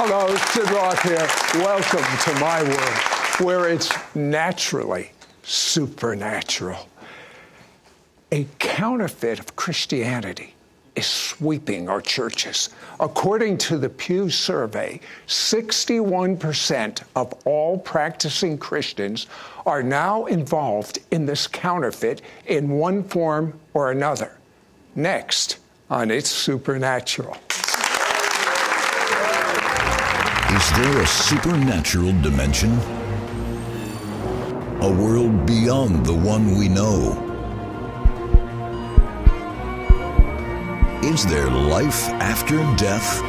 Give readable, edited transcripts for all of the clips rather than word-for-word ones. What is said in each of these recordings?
Hello, Sid Roth here. Welcome to my world, where it's naturally supernatural. A counterfeit of Christianity is sweeping our churches. According to the Pew survey, 61% of all practicing Christians are now involved in this counterfeit in one form or another. Next on It's Supernatural. Is there a supernatural dimension? A world beyond the one we know? Is there life after death?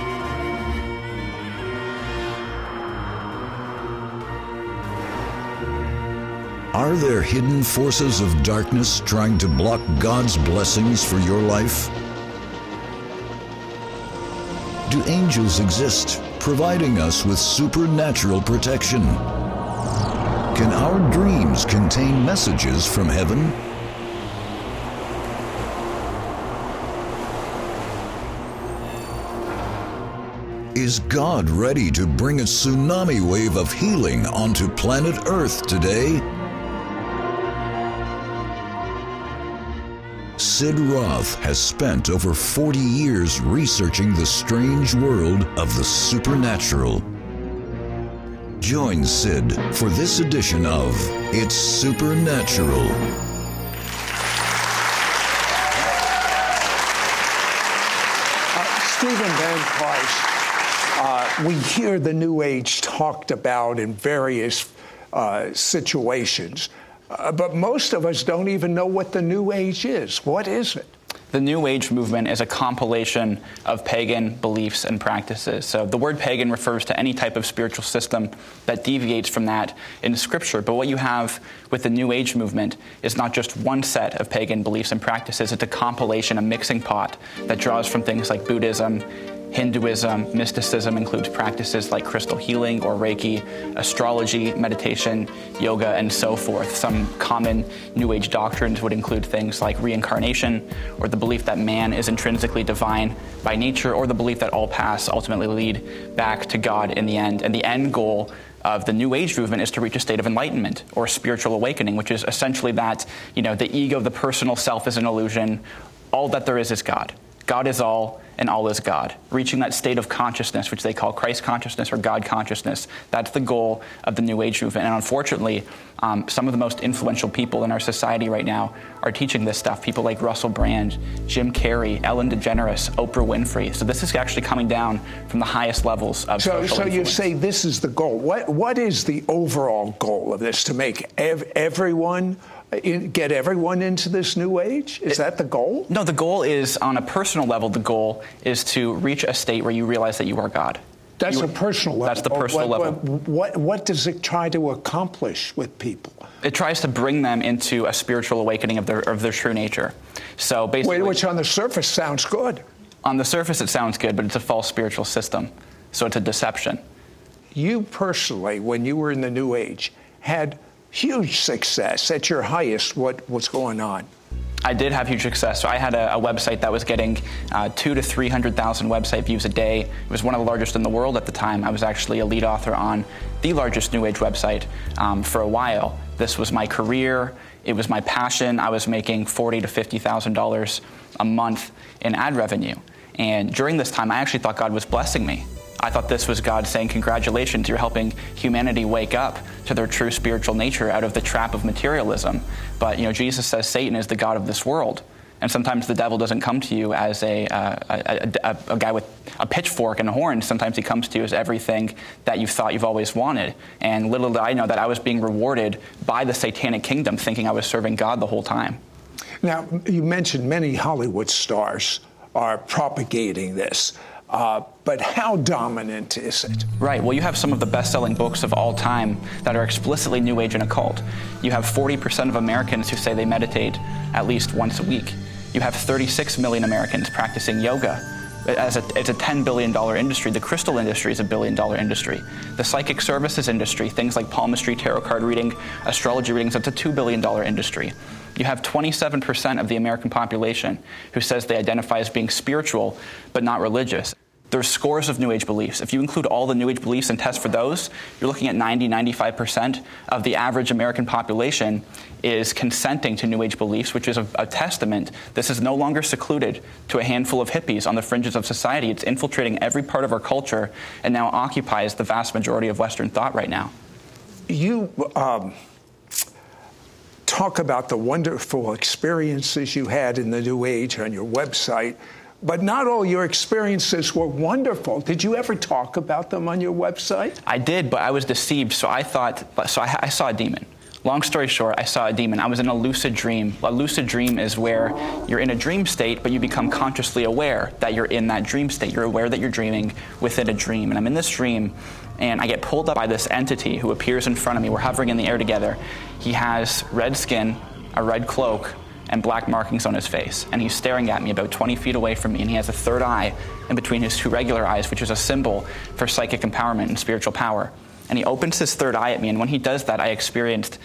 Are there hidden forces of darkness trying to block God's blessings for your life? Do angels exist, providing us with supernatural protection? Can our dreams contain messages from heaven? Is God ready to bring a tsunami wave of healing onto planet Earth today? Sid Roth has spent over 40 years researching the strange world of the supernatural. Join Sid for this edition of It's Supernatural. Stephen Van Price. We hear the New Age talked about in various situations, but most of us don't even know what the New Age is. What is it? The New Age movement is a compilation of pagan beliefs and practices. So the word pagan refers to any type of spiritual system that deviates from that in Scripture. But what you have with the New Age movement is not just one set of pagan beliefs and practices. It's a compilation, a mixing pot that draws from things like Buddhism, Hinduism. Mysticism includes practices like crystal healing or Reiki, astrology, meditation, yoga, and so forth. Some common New Age doctrines would include things like reincarnation, or the belief that man is intrinsically divine by nature, or the belief that all paths ultimately lead back to God in the end. And the end goal of the New Age movement is to reach a state of enlightenment or spiritual awakening, which is essentially that, the ego, the personal self, is an illusion. All that there is God. God is all, and all is God. Reaching that state of consciousness, which they call Christ consciousness or God consciousness, that's the goal of the New Age movement. And unfortunately, some of the most influential people in our society right now are teaching this stuff. People like Russell Brand, Jim Carrey, Ellen DeGeneres, Oprah Winfrey. So this is actually coming down from the highest levels of social influence. So you say this is the goal. What is the overall goal of this? To make everyone... get everyone into this New Age? Is that the goal? No, the goal is, on a personal level, the goal is to reach a state where you realize that you are God. That's a personal level. That's the personal level. What does it try to accomplish with people? It tries to bring them into a spiritual awakening of their true nature. So basically, which on the surface sounds good. On the surface it sounds good, but it's a false spiritual system. So it's a deception. You personally, when you were in the New Age, had huge success. At your highest, what's going on? I did have huge success. So I had a website that was getting 200,000 to 300,000 website views a day. It was one of the largest in the world at the time. I was actually a lead author on the largest New Age website for a while. This was my career. It was my passion. I was making $40,000 to $50,000 a month in ad revenue. And during this time, I actually thought God was blessing me. I thought this was God saying, congratulations, you're helping humanity wake up to their true spiritual nature out of the trap of materialism. But, Jesus says Satan is the god of this world. And sometimes the devil doesn't come to you as a guy with a pitchfork and a horn. Sometimes he comes to you as everything that you thought you've always wanted. And little did I know that I was being rewarded by the satanic kingdom, thinking I was serving God the whole time. Now, you mentioned many Hollywood stars are propagating this. But how dominant is it? Right. Well, you have some of the best-selling books of all time that are explicitly New Age and occult. You have 40% of Americans who say they meditate at least once a week. You have 36 million Americans practicing yoga. It's a $10 billion industry. The crystal industry is a billion-dollar industry. The psychic services industry, things like palmistry, tarot card reading, astrology readings, that's a $2 billion industry. You have 27% of the American population who says they identify as being spiritual but not religious. There's scores of New Age beliefs. If you include all the New Age beliefs and test for those, you're looking at 90-95% of the average American population is consenting to New Age beliefs, which is a testament. This is no longer secluded to a handful of hippies on the fringes of society. It's infiltrating every part of our culture and now occupies the vast majority of Western thought right now. You talk about the wonderful experiences you had in the New Age on your website. But not all your experiences were wonderful. Did you ever talk about them on your website? I did, but I was deceived. So I thought, so I saw a demon. Long story short, I saw a demon. I was in a lucid dream. A lucid dream is where you're in a dream state, but you become consciously aware that you're in that dream state. You're aware that you're dreaming within a dream. And I'm in this dream, and I get pulled up by this entity who appears in front of me. We're hovering in the air together. He has red skin, a red cloak, and black markings on his face. And he's staring at me about 20 feet away from me, and he has a third eye in between his two regular eyes, which is a symbol for psychic empowerment and spiritual power. And he opens his third eye at me, and when he does that, I experienced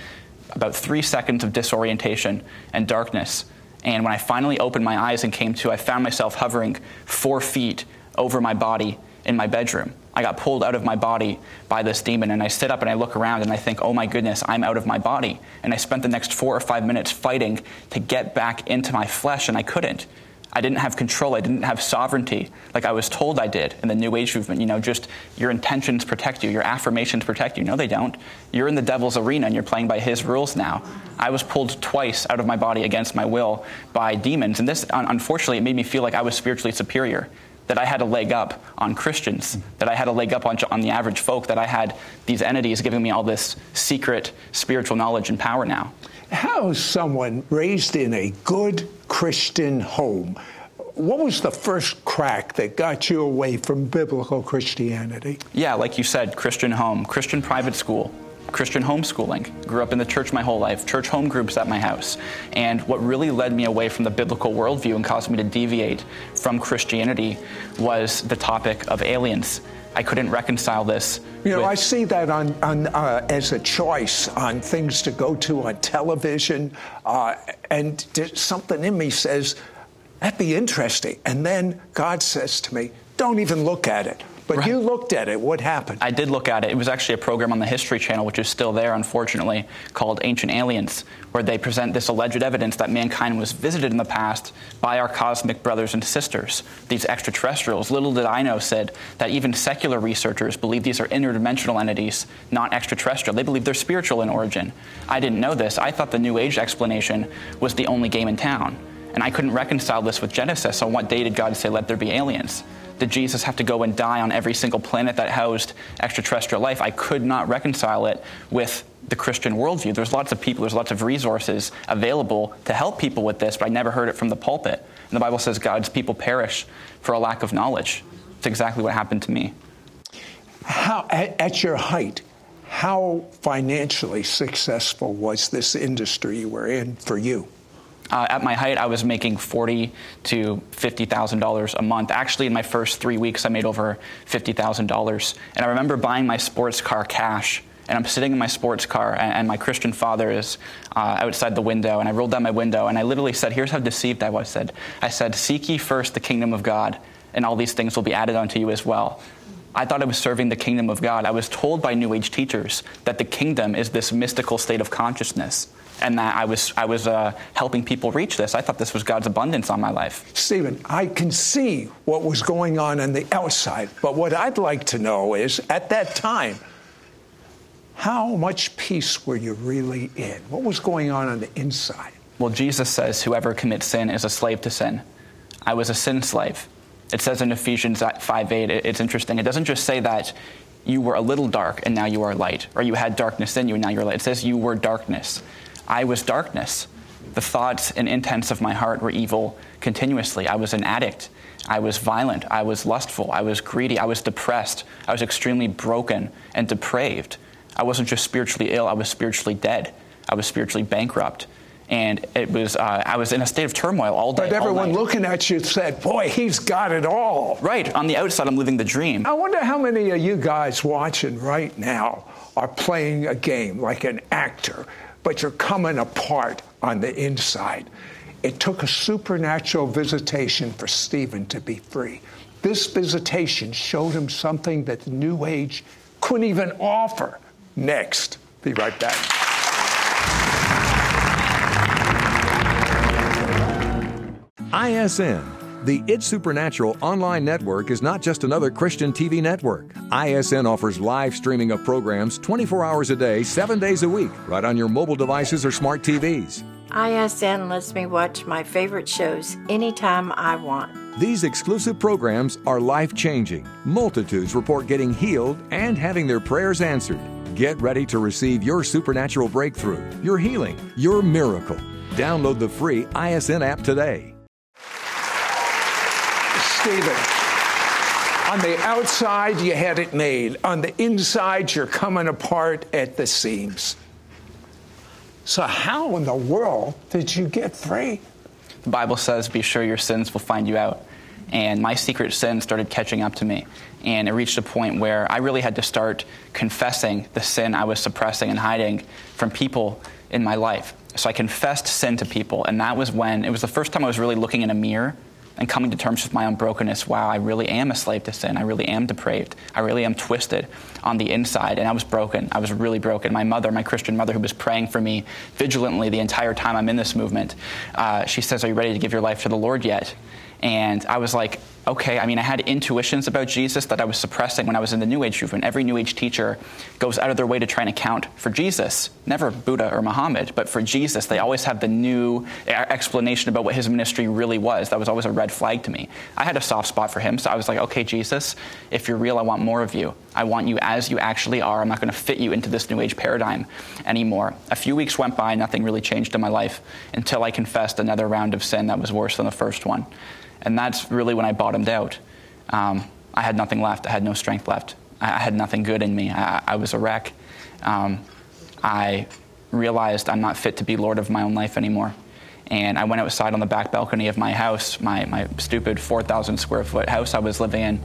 about 3 seconds of disorientation and darkness. And when I finally opened my eyes and came to, I found myself hovering 4 feet over my body in my bedroom. I got pulled out of my body by this demon, and I sit up and I look around and I think, oh my goodness, I'm out of my body. And I spent the next 4 or 5 minutes fighting to get back into my flesh, and I couldn't. I didn't have control. I didn't have sovereignty like I was told I did in the New Age movement. You know, just your intentions protect you. Your affirmations protect you. No, they don't. You're in the devil's arena, and you're playing by his rules now. I was pulled twice out of my body against my will by demons. And this, unfortunately, it made me feel like I was spiritually superior, that I had a leg up on Christians, that I had a leg up on the average folk, that I had these entities giving me all this secret spiritual knowledge and power now. How is someone raised in a good Christian home? What was the first crack that got you away from biblical Christianity? Yeah, like you said, Christian home, Christian private school, Christian homeschooling. Grew up in the church my whole life, church home groups at my house. And what really led me away from the biblical worldview and caused me to deviate from Christianity was the topic of aliens. I couldn't reconcile this. You know, I see that on as a choice on things to go to on television, and something in me says, that'd be interesting. And then God says to me, don't even look at it. But right. You looked at it. What happened? I did look at it. It was actually a program on the History Channel, which is still there, unfortunately, called Ancient Aliens, where they present this alleged evidence that mankind was visited in the past by our cosmic brothers and sisters, these extraterrestrials. Little did I know, Sid, that even secular researchers believe these are interdimensional entities, not extraterrestrial. They believe they're spiritual in origin. I didn't know this. I thought the New Age explanation was the only game in town. And I couldn't reconcile this with Genesis. On what day did God say, let there be aliens? Did Jesus have to go and die on every single planet that housed extraterrestrial life? I could not reconcile it with the Christian worldview. There's lots of people, there's lots of resources available to help people with this, but I never heard it from the pulpit. And the Bible says God's people perish for a lack of knowledge. It's exactly what happened to me. How, at your height, how financially successful was this industry you were in for you? At my height, I was making $40,000 to $50,000 a month. Actually, in my first 3 weeks, I made over $50,000. And I remember buying my sports car cash. And I'm sitting in my sports car, and my Christian father is outside the window. And I rolled down my window, and I literally said, here's how deceived I was. I said, seek ye first the kingdom of God, and all these things will be added unto you as well. I thought I was serving the kingdom of God. I was told by New Age teachers that the kingdom is this mystical state of consciousness, and that I was helping people reach this. I thought this was God's abundance on my life. Stephen, I can see what was going on the outside, but what I'd like to know is, at that time, how much peace were you really in? What was going on the inside? Well, Jesus says, whoever commits sin is a slave to sin. I was a sin slave. It says in Ephesians 5:8, it's interesting. It doesn't just say that you were a little dark and now you are light, or you had darkness in you and now you're light. It says you were darkness. I was darkness. The thoughts and intents of my heart were evil continuously. I was an addict. I was violent. I was lustful. I was greedy. I was depressed. I was extremely broken and depraved. I wasn't just spiritually ill. I was spiritually dead. I was spiritually bankrupt. And it was, I was in a state of turmoil all day. But everyone looking at you said, boy, he's got it all. Right. On the outside, I'm living the dream. I wonder how many of you guys watching right now are playing a game like an actor, but you're coming apart on the inside. It took a supernatural visitation for Stephen to be free. This visitation showed him something that the New Age couldn't even offer. Next. Be right back. ISN. The It's Supernatural online network is not just another Christian TV network. ISN offers live streaming of programs 24 hours a day, 7 days a week, right on your mobile devices or smart TVs. ISN lets me watch my favorite shows anytime I want. These exclusive programs are life-changing. Multitudes report getting healed and having their prayers answered. Get ready to receive your supernatural breakthrough, your healing, your miracle. Download the free ISN app today. Stephen, on the outside, you had it made. On the inside, you're coming apart at the seams. So how in the world did you get free? The Bible says, be sure your sins will find you out. And my secret sin started catching up to me. And it reached a point where I really had to start confessing the sin I was suppressing and hiding from people in my life. So I confessed sin to people. And that was when, it was the first time I was really looking in a mirror and coming to terms with my own brokenness. Wow, I really am a slave to sin. I really am depraved. I really am twisted on the inside. And I was broken. I was really broken. My mother, my Christian mother, who was praying for me vigilantly the entire time I'm in this movement, she says, are you ready to give your life to the Lord yet? And I was like, okay, I mean, I had intuitions about Jesus that I was suppressing when I was in the New Age movement. Every New Age teacher goes out of their way to try and account for Jesus, never Buddha or Muhammad, but for Jesus. They always have the new explanation about what his ministry really was. That was always a red flag to me. I had a soft spot for him, so I was like, okay, Jesus, if you're real, I want more of you. I want you as you actually are. I'm not going to fit you into this New Age paradigm anymore. A few weeks went by, nothing really changed in my life until I confessed another round of sin that was worse than the first one. And that's really when I bottomed out. I had nothing left. I had no strength left. I had nothing good in me. I was a wreck. I realized I'm not fit to be Lord of my own life anymore. And I went outside on the back balcony of my house, my stupid 4,000 square foot house I was living in,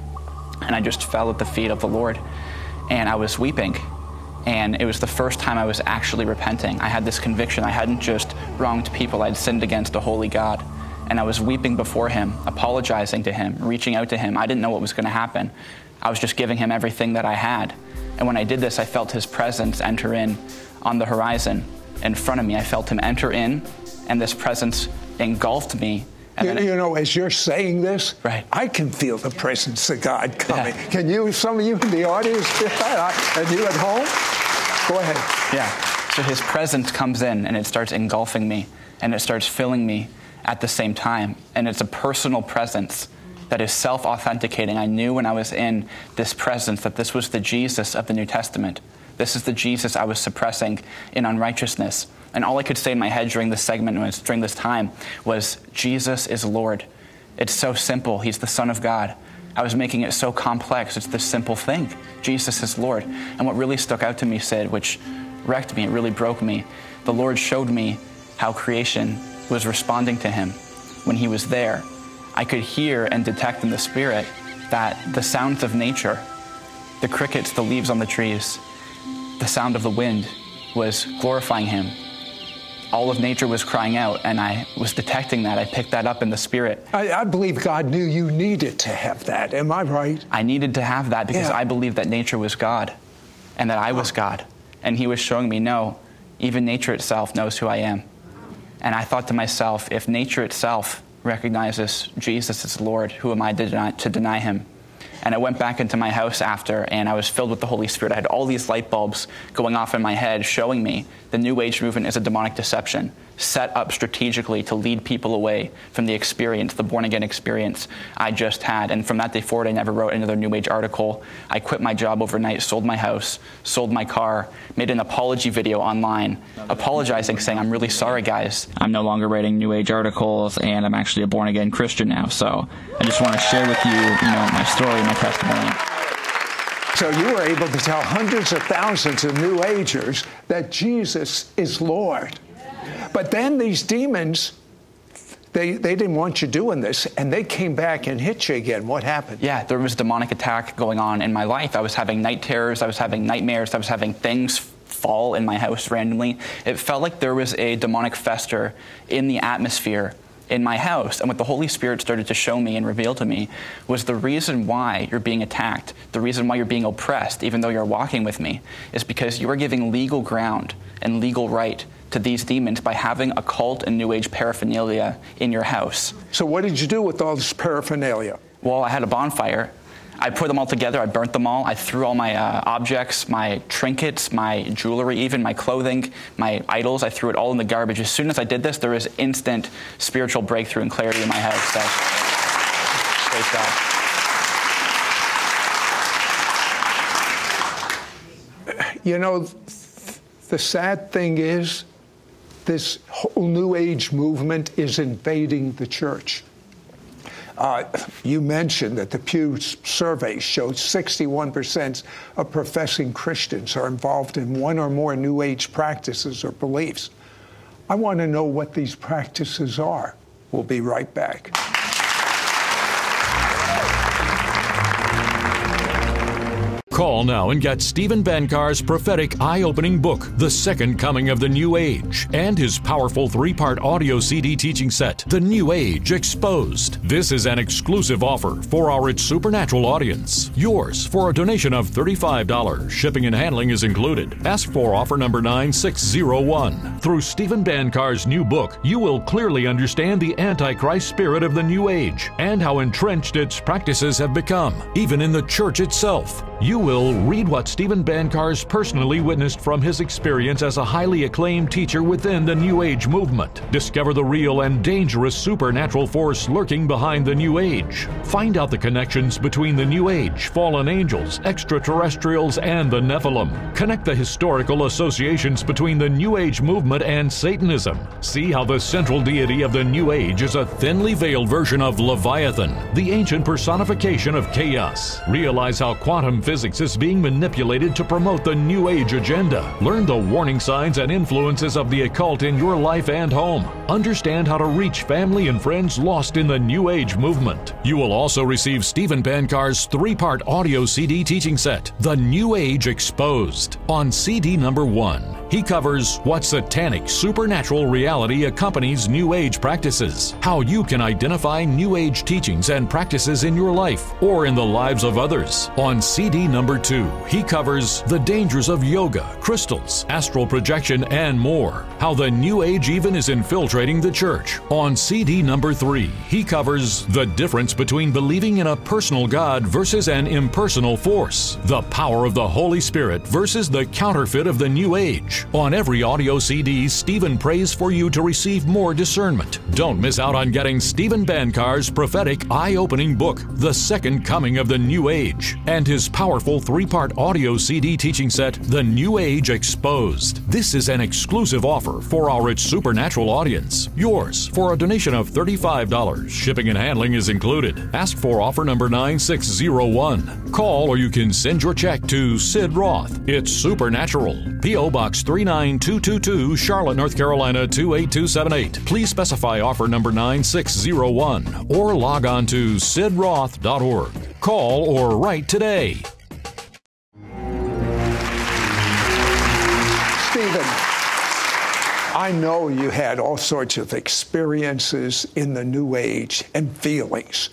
and I just fell at the feet of the Lord. And I was weeping. And it was the first time I was actually repenting. I had this conviction. I hadn't just wronged people. I'd sinned against a holy God. And I was weeping before him, apologizing to him, reaching out to him. I didn't know what was going to happen. I was just giving him everything that I had. And when I did this, I felt his presence enter in on the horizon in front of me. I felt him enter in, and this presence engulfed me. You know, as you're saying this, right, I can feel the presence of God coming. Yeah. Can you, some of you in the audience, and you at home? Go ahead. Yeah. So his presence comes in, and it starts engulfing me, and it starts filling me at the same time. And it's a personal presence that is self-authenticating. I knew when I was in this presence that this was the Jesus of the New Testament. This is the Jesus I was suppressing in unrighteousness. And all I could say in my head during this segment, during this time, was Jesus is Lord. It's so simple. He's the Son of God. I was making it so complex. It's this simple thing. Jesus is Lord. And what really stuck out to me, Sid, which wrecked me, it really broke me, the Lord showed me how creation was responding to him when he was there. I could hear and detect in the spirit that the sounds of nature, the crickets, the leaves on the trees, the sound of the wind was glorifying him. All of nature was crying out, and I was detecting that. I picked that up in the spirit. I believe God knew you needed to have that. Am I right? I needed to have that because I believed that nature was God and that I was God. And he was showing me, no, even nature itself knows who I am. And I thought to myself, if nature itself recognizes Jesus as Lord, who am I to deny him? And I went back into my house after, and I was filled with the Holy Spirit. I had all these light bulbs going off in my head, showing me the New Age movement is a demonic deception, set up strategically to lead people away from the experience, the born-again experience I just had. And from that day forward, I never wrote another New Age article. I quit my job overnight, sold my house, sold my car, made an apology video online, apologizing, saying, I'm really sorry, guys. I'm no longer writing New Age articles, and I'm actually a born-again Christian now. So I just want to share with you, my story, my testimony. So you were able to tell hundreds of thousands of New Agers that Jesus is Lord. But then these demons, they didn't want you doing this, and they came back and hit you again. What happened? Yeah, there was demonic attack going on in my life. I was having night terrors. I was having nightmares. I was having things fall in my house randomly. It felt like there was a demonic fester in the atmosphere in my house, and what the Holy Spirit started to show me and reveal to me was the reason why you're being attacked, the reason why you're being oppressed, even though you're walking with me, is because you are giving legal ground and legal right to these demons by having occult and New Age paraphernalia in your house. So what did you do with all this paraphernalia? Well, I had a bonfire. I put them all together, I burnt them all, I threw all my objects, my trinkets, my jewelry even, my clothing, my idols, I threw it all in the garbage. As soon as I did this, there was instant spiritual breakthrough and clarity in my house. So, praise God. You know, the sad thing is, this whole New Age movement is invading the church. You mentioned that the Pew survey showed 61% of professing Christians are involved in one or more New Age practices or beliefs. I want to know what these practices are. We'll be right back. Call now and get Stephen Bancarz's prophetic eye-opening book, The Second Coming of the New Age, and his powerful three-part audio CD teaching set, The New Age Exposed. This is an exclusive offer for our It's Supernatural audience. Yours for a donation of $35. Shipping and handling is included. Ask for offer number 9601. Through Stephen Bancarz's new book, you will clearly understand the Antichrist spirit of the New Age and how entrenched its practices have become, even in the church itself. You will read what Stephen Bancarz personally witnessed from his experience as a highly acclaimed teacher within the New Age movement. Discover the real and dangerous supernatural force lurking behind the New Age. Find out the connections between the New Age, fallen angels, extraterrestrials, and the Nephilim. Connect the historical associations between the New Age movement and Satanism. See how the central deity of the New Age is a thinly veiled version of Leviathan, the ancient personification of chaos. Realize how quantum physics is being manipulated to promote the New Age agenda. Learn the warning signs and influences of the occult in your life and home. Understand how to reach family and friends lost in the New Age movement. You will also receive Stephen Bancarz's three-part audio CD teaching set, The New Age Exposed. On CD number 1, he covers what satanic supernatural reality accompanies New Age practices, how you can identify New Age teachings and practices in your life or in the lives of others. On CD number 2, he covers the dangers of yoga, crystals, astral projection, and more, how the New Age even is infiltrating the church. On CD number 3, he covers the difference between believing in a personal God versus an impersonal force, the power of the Holy Spirit versus the counterfeit of the New Age. On every audio CD, Stephen prays for you to receive more discernment. Don't miss out on getting Stephen Bancarz's prophetic eye-opening book, The Second Coming of the New Age, and his powerful three-part audio CD teaching set, The New Age Exposed. This is an exclusive offer for our It's Supernatural audience. Yours for a donation of $35. Shipping and handling is included. Ask for offer number 9601. Call or you can send your check to Sid Roth. It's Supernatural. P.O. Box 39222, Charlotte, North Carolina 28278. Please specify offer number 9601 or log on to sidroth.org. Call or write today. Stephen, I know you had all sorts of experiences in the New Age and feelings.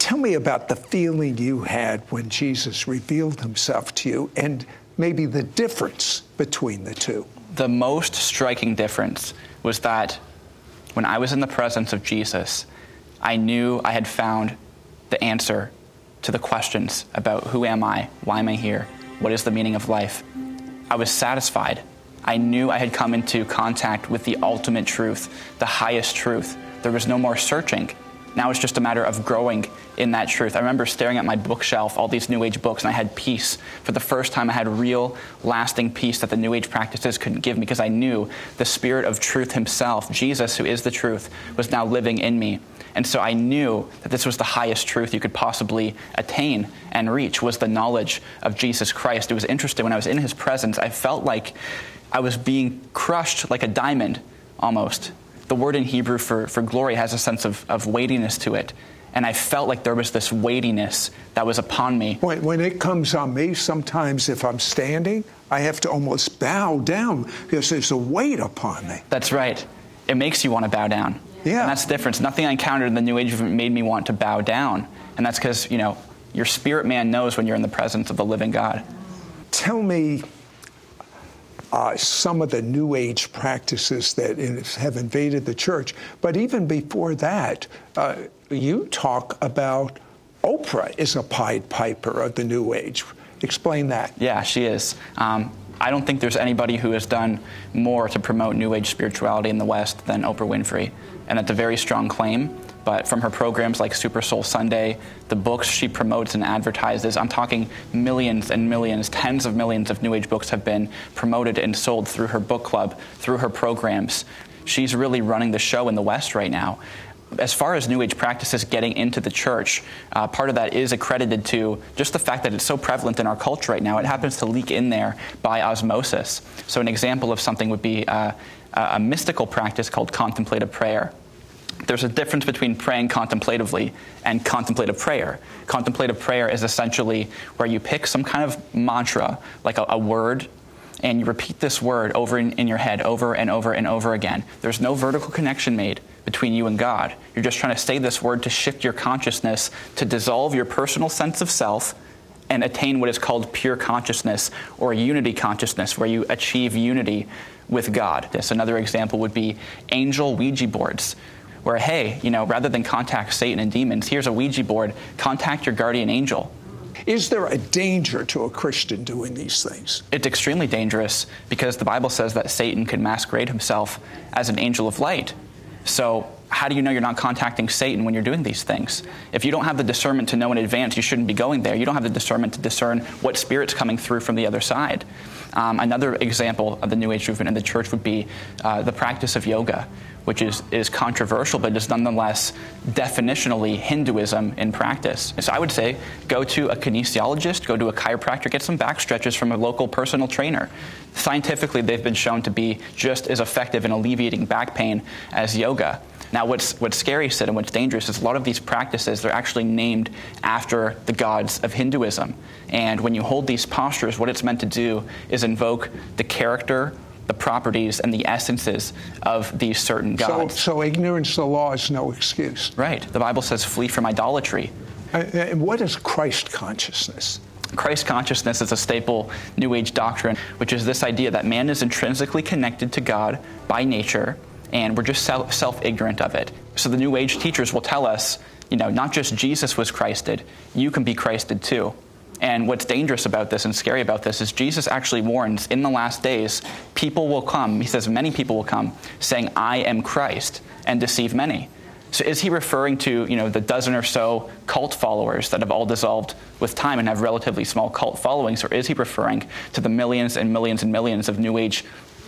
Tell me about the feeling you had when Jesus revealed himself to you and maybe the difference between the two. The most striking difference was that when I was in the presence of Jesus, I knew I had found the answer to the questions about who am I, why am I here, what is the meaning of life. I was satisfied. I knew I had come into contact with the ultimate truth, the highest truth. There was no more searching. Now it's just a matter of growing in that truth. I remember staring at my bookshelf, all these New Age books, and I had peace. For the first time, I had real, lasting peace that the New Age practices couldn't give me, because I knew the Spirit of Truth himself, Jesus, who is the truth, was now living in me. And so I knew that this was the highest truth you could possibly attain and reach, was the knowledge of Jesus Christ. It was interesting. When I was in his presence, I felt like I was being crushed like a diamond almost. The word in Hebrew for glory has a sense of weightiness to it. And I felt like there was this weightiness that was upon me. When it comes on me, sometimes if I'm standing, I have to almost bow down because there's a weight upon me. That's right. It makes you want to bow down. Yeah. And that's the difference. Nothing I encountered in the New Age made me want to bow down. And that's because, you know, your spirit man knows when you're in the presence of the living God. Tell me some of the New Age practices that have invaded the church. But even before that, you talk about Oprah is a Pied Piper of the New Age. Explain that. Yeah, she is. I don't think there's anybody who has done more to promote New Age spirituality in the West than Oprah Winfrey. And that's a very strong claim. But from her programs like Super Soul Sunday, the books she promotes and advertises, I'm talking millions and millions, tens of millions of New Age books have been promoted and sold through her book club, through her programs. She's really running the show in the West right now. As far as New Age practices getting into the church, part of that is accredited to just the fact that it's so prevalent in our culture right now. It happens to leak in there by osmosis. So an example of something would be a mystical practice called contemplative prayer. There's a difference between praying contemplatively and contemplative prayer. Contemplative prayer is essentially where you pick some kind of mantra, like a word, and you repeat this word over in your head, over and over and over again. There's no vertical connection made between you and God. You're just trying to say this word to shift your consciousness, to dissolve your personal sense of self, and attain what is called pure consciousness or unity consciousness, where you achieve unity with God. This another example would be angel Ouija boards, where, hey, you know, rather than contact Satan and demons, here's a Ouija board, contact your guardian angel. Is there a danger to a Christian doing these things? It's extremely dangerous because the Bible says that Satan could masquerade himself as an angel of light. So how do you know you're not contacting Satan when you're doing these things? If you don't have the discernment to know in advance, you shouldn't be going there. You don't have the discernment to discern what spirit's coming through from the other side. Another example of the New Age movement in the church would be the practice of yoga, which is controversial, but is nonetheless definitionally Hinduism in practice. So I would say go to a kinesiologist, go to a chiropractor, get some back stretches from a local personal trainer. Scientifically, they've been shown to be just as effective in alleviating back pain as yoga. Now, what's scary, Sid, and what's dangerous is a lot of these practices, they're actually named after the gods of Hinduism. And when you hold these postures, what it's meant to do is invoke the character, the properties, and the essences of these certain gods. So ignorance of the law is no excuse. Right. The Bible says flee from idolatry. And what is Christ consciousness? Christ consciousness is a staple New Age doctrine, which is this idea that man is intrinsically connected to God by nature, and we're just self-ignorant of it. So the New Age teachers will tell us, you know, not just Jesus was Christed, you can be Christed too. And what's dangerous about this and scary about this is Jesus actually warns in the last days, people will come, he says many people will come, saying, I am Christ, and deceive many. So is he referring to, you know, the dozen or so cult followers that have all dissolved with time and have relatively small cult followings, or is he referring to the millions and millions and millions of New Age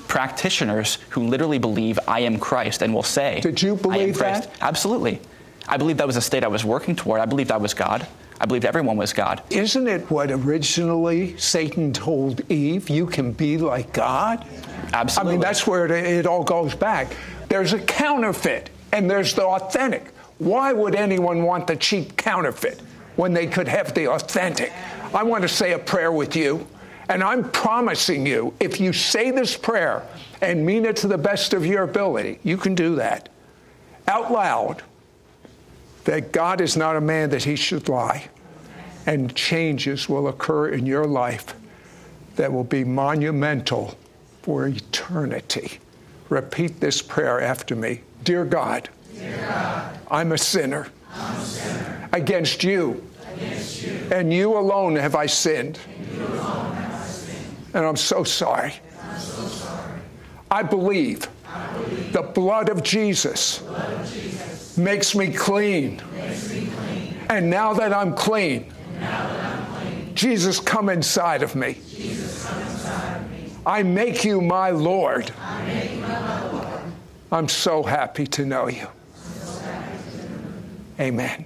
practitioners who literally believe, I am Christ, and will say, did you believe I am Christ? That? Absolutely. I believe that was a state I was working toward. I believed I was God. I believed everyone was God. Isn't it what originally Satan told Eve, you can be like God? Absolutely. I mean, that's where it all goes back. There's a counterfeit, and there's the authentic. Why would anyone want the cheap counterfeit when they could have the authentic? I want to say a prayer with you, and I'm promising you, if you say this prayer and mean it to the best of your ability, you can do that out loud, that God is not a man that he should lie, and changes will occur in your life that will be monumental for eternity. Repeat this prayer after me. Dear God, dear God, I'm a sinner. Against you. And you alone have I sinned. And I'm so sorry. I believe the blood of Jesus makes me clean. And now that I'm clean, Jesus, come inside of me. I make you my Lord. I'm so happy to know you. Amen.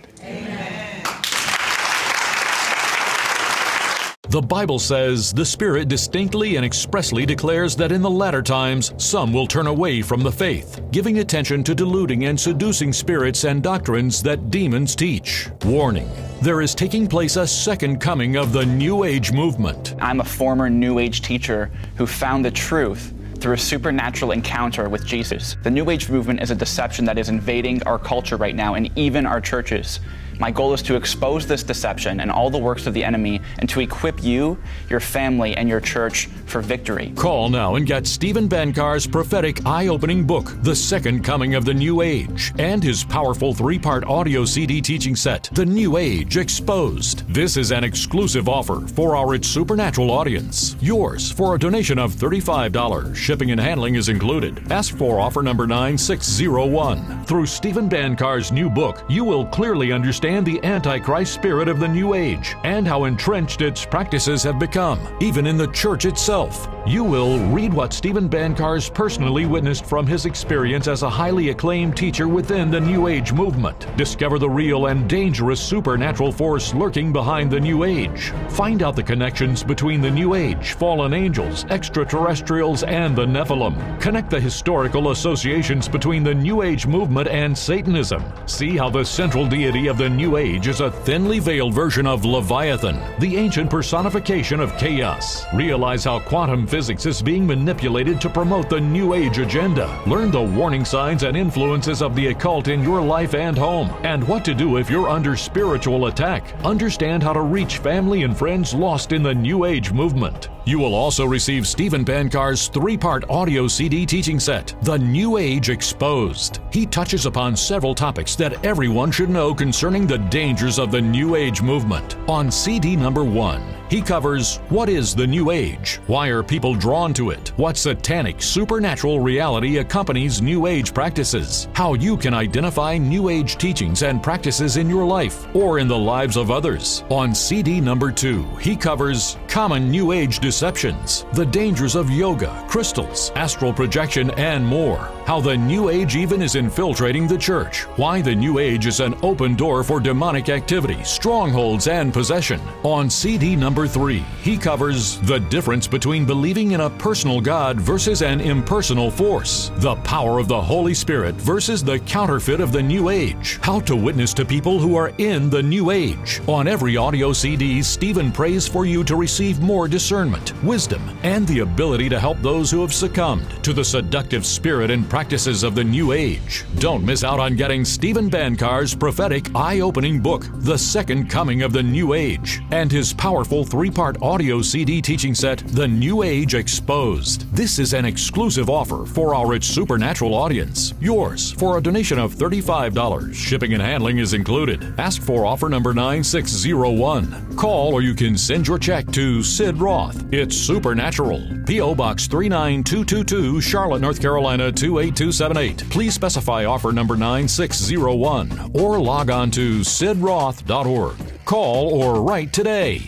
The Bible says, the Spirit distinctly and expressly declares that in the latter times some will turn away from the faith, giving attention to deluding and seducing spirits and doctrines that demons teach. Warning, there is taking place a second coming of the New Age movement. I'm a former New Age teacher who found the truth through a supernatural encounter with Jesus. The New Age movement is a deception that is invading our culture right now and even our churches. My goal is to expose this deception and all the works of the enemy and to equip you, your family, and your church for victory. Call now and get Stephen Bancarz's prophetic eye-opening book, The Second Coming of the New Age, and his powerful three-part audio CD teaching set, The New Age Exposed. This is an exclusive offer for our It's Supernatural audience. Yours for a donation of $35. Shipping and handling is included. Ask for offer number 9601. Through Stephen Bancarz's new book, you will clearly understand the Antichrist spirit of the New Age and how entrenched its practices have become, even in the church itself. You will read what Stephen Bancarz personally witnessed from his experience as a highly acclaimed teacher within the New Age movement. Discover the real and dangerous supernatural force lurking behind the New Age. Find out the connections between the New Age, fallen angels, extraterrestrials, and the Nephilim. Connect the historical associations between the New Age movement and Satanism. See how the central deity of the New Age is a thinly veiled version of Leviathan, the ancient personification of chaos. Realize how quantum physics is being manipulated to promote the New Age agenda. Learn the warning signs and influences of the occult in your life and home, and what to do if you're under spiritual attack. Understand how to reach family and friends lost in the New Age movement. You will also receive Stephen Bancarz's three-part audio CD teaching set, The New Age Exposed. He touches upon several topics that everyone should know concerning the dangers of the New Age movement. On CD number 1, he covers what is the New Age, why are people drawn to it, what satanic supernatural reality accompanies New Age practices, how you can identify New Age teachings and practices in your life or in the lives of others. On CD number 2, he covers common New Age deceptions, the dangers of yoga, crystals, astral projection, and more, how the New Age even is infiltrating the church, why the New Age is an open door for demonic activity, strongholds, and possession. On CD number 3, he covers the difference between believing in a personal God versus an impersonal force, the power of the Holy Spirit versus the counterfeit of the New Age, how to witness to people who are in the New Age. On every audio CD, Stephen prays for you to receive more discernment, wisdom, and the ability to help those who have succumbed to the seductive spirit and practices of the New Age. Don't miss out on getting Stephen Bancarz's prophetic eye-opening book, The Second Coming of the New Age, and his powerful three-part audio CD teaching set, The New Age Exposed. This is an exclusive offer for our It's Supernatural audience. Yours for a donation of $35. Shipping and handling is included. Ask for offer number 9601. Call or you can send your check to Sid Roth. It's Supernatural. P.O. Box 39222, Charlotte, North Carolina 28278. Please specify offer number 9601 or log on to sidroth.org. Call or write today.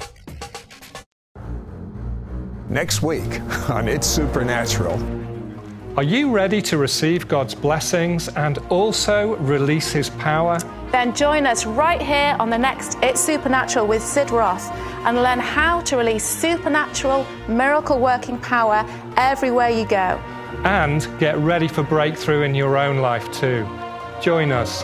Next week on It's Supernatural. Are you ready to receive God's blessings and also release His power? Then join us right here on the next It's Supernatural with Sid Roth and learn how to release supernatural, miracle-working power everywhere you go. And get ready for breakthrough in your own life too. Join us.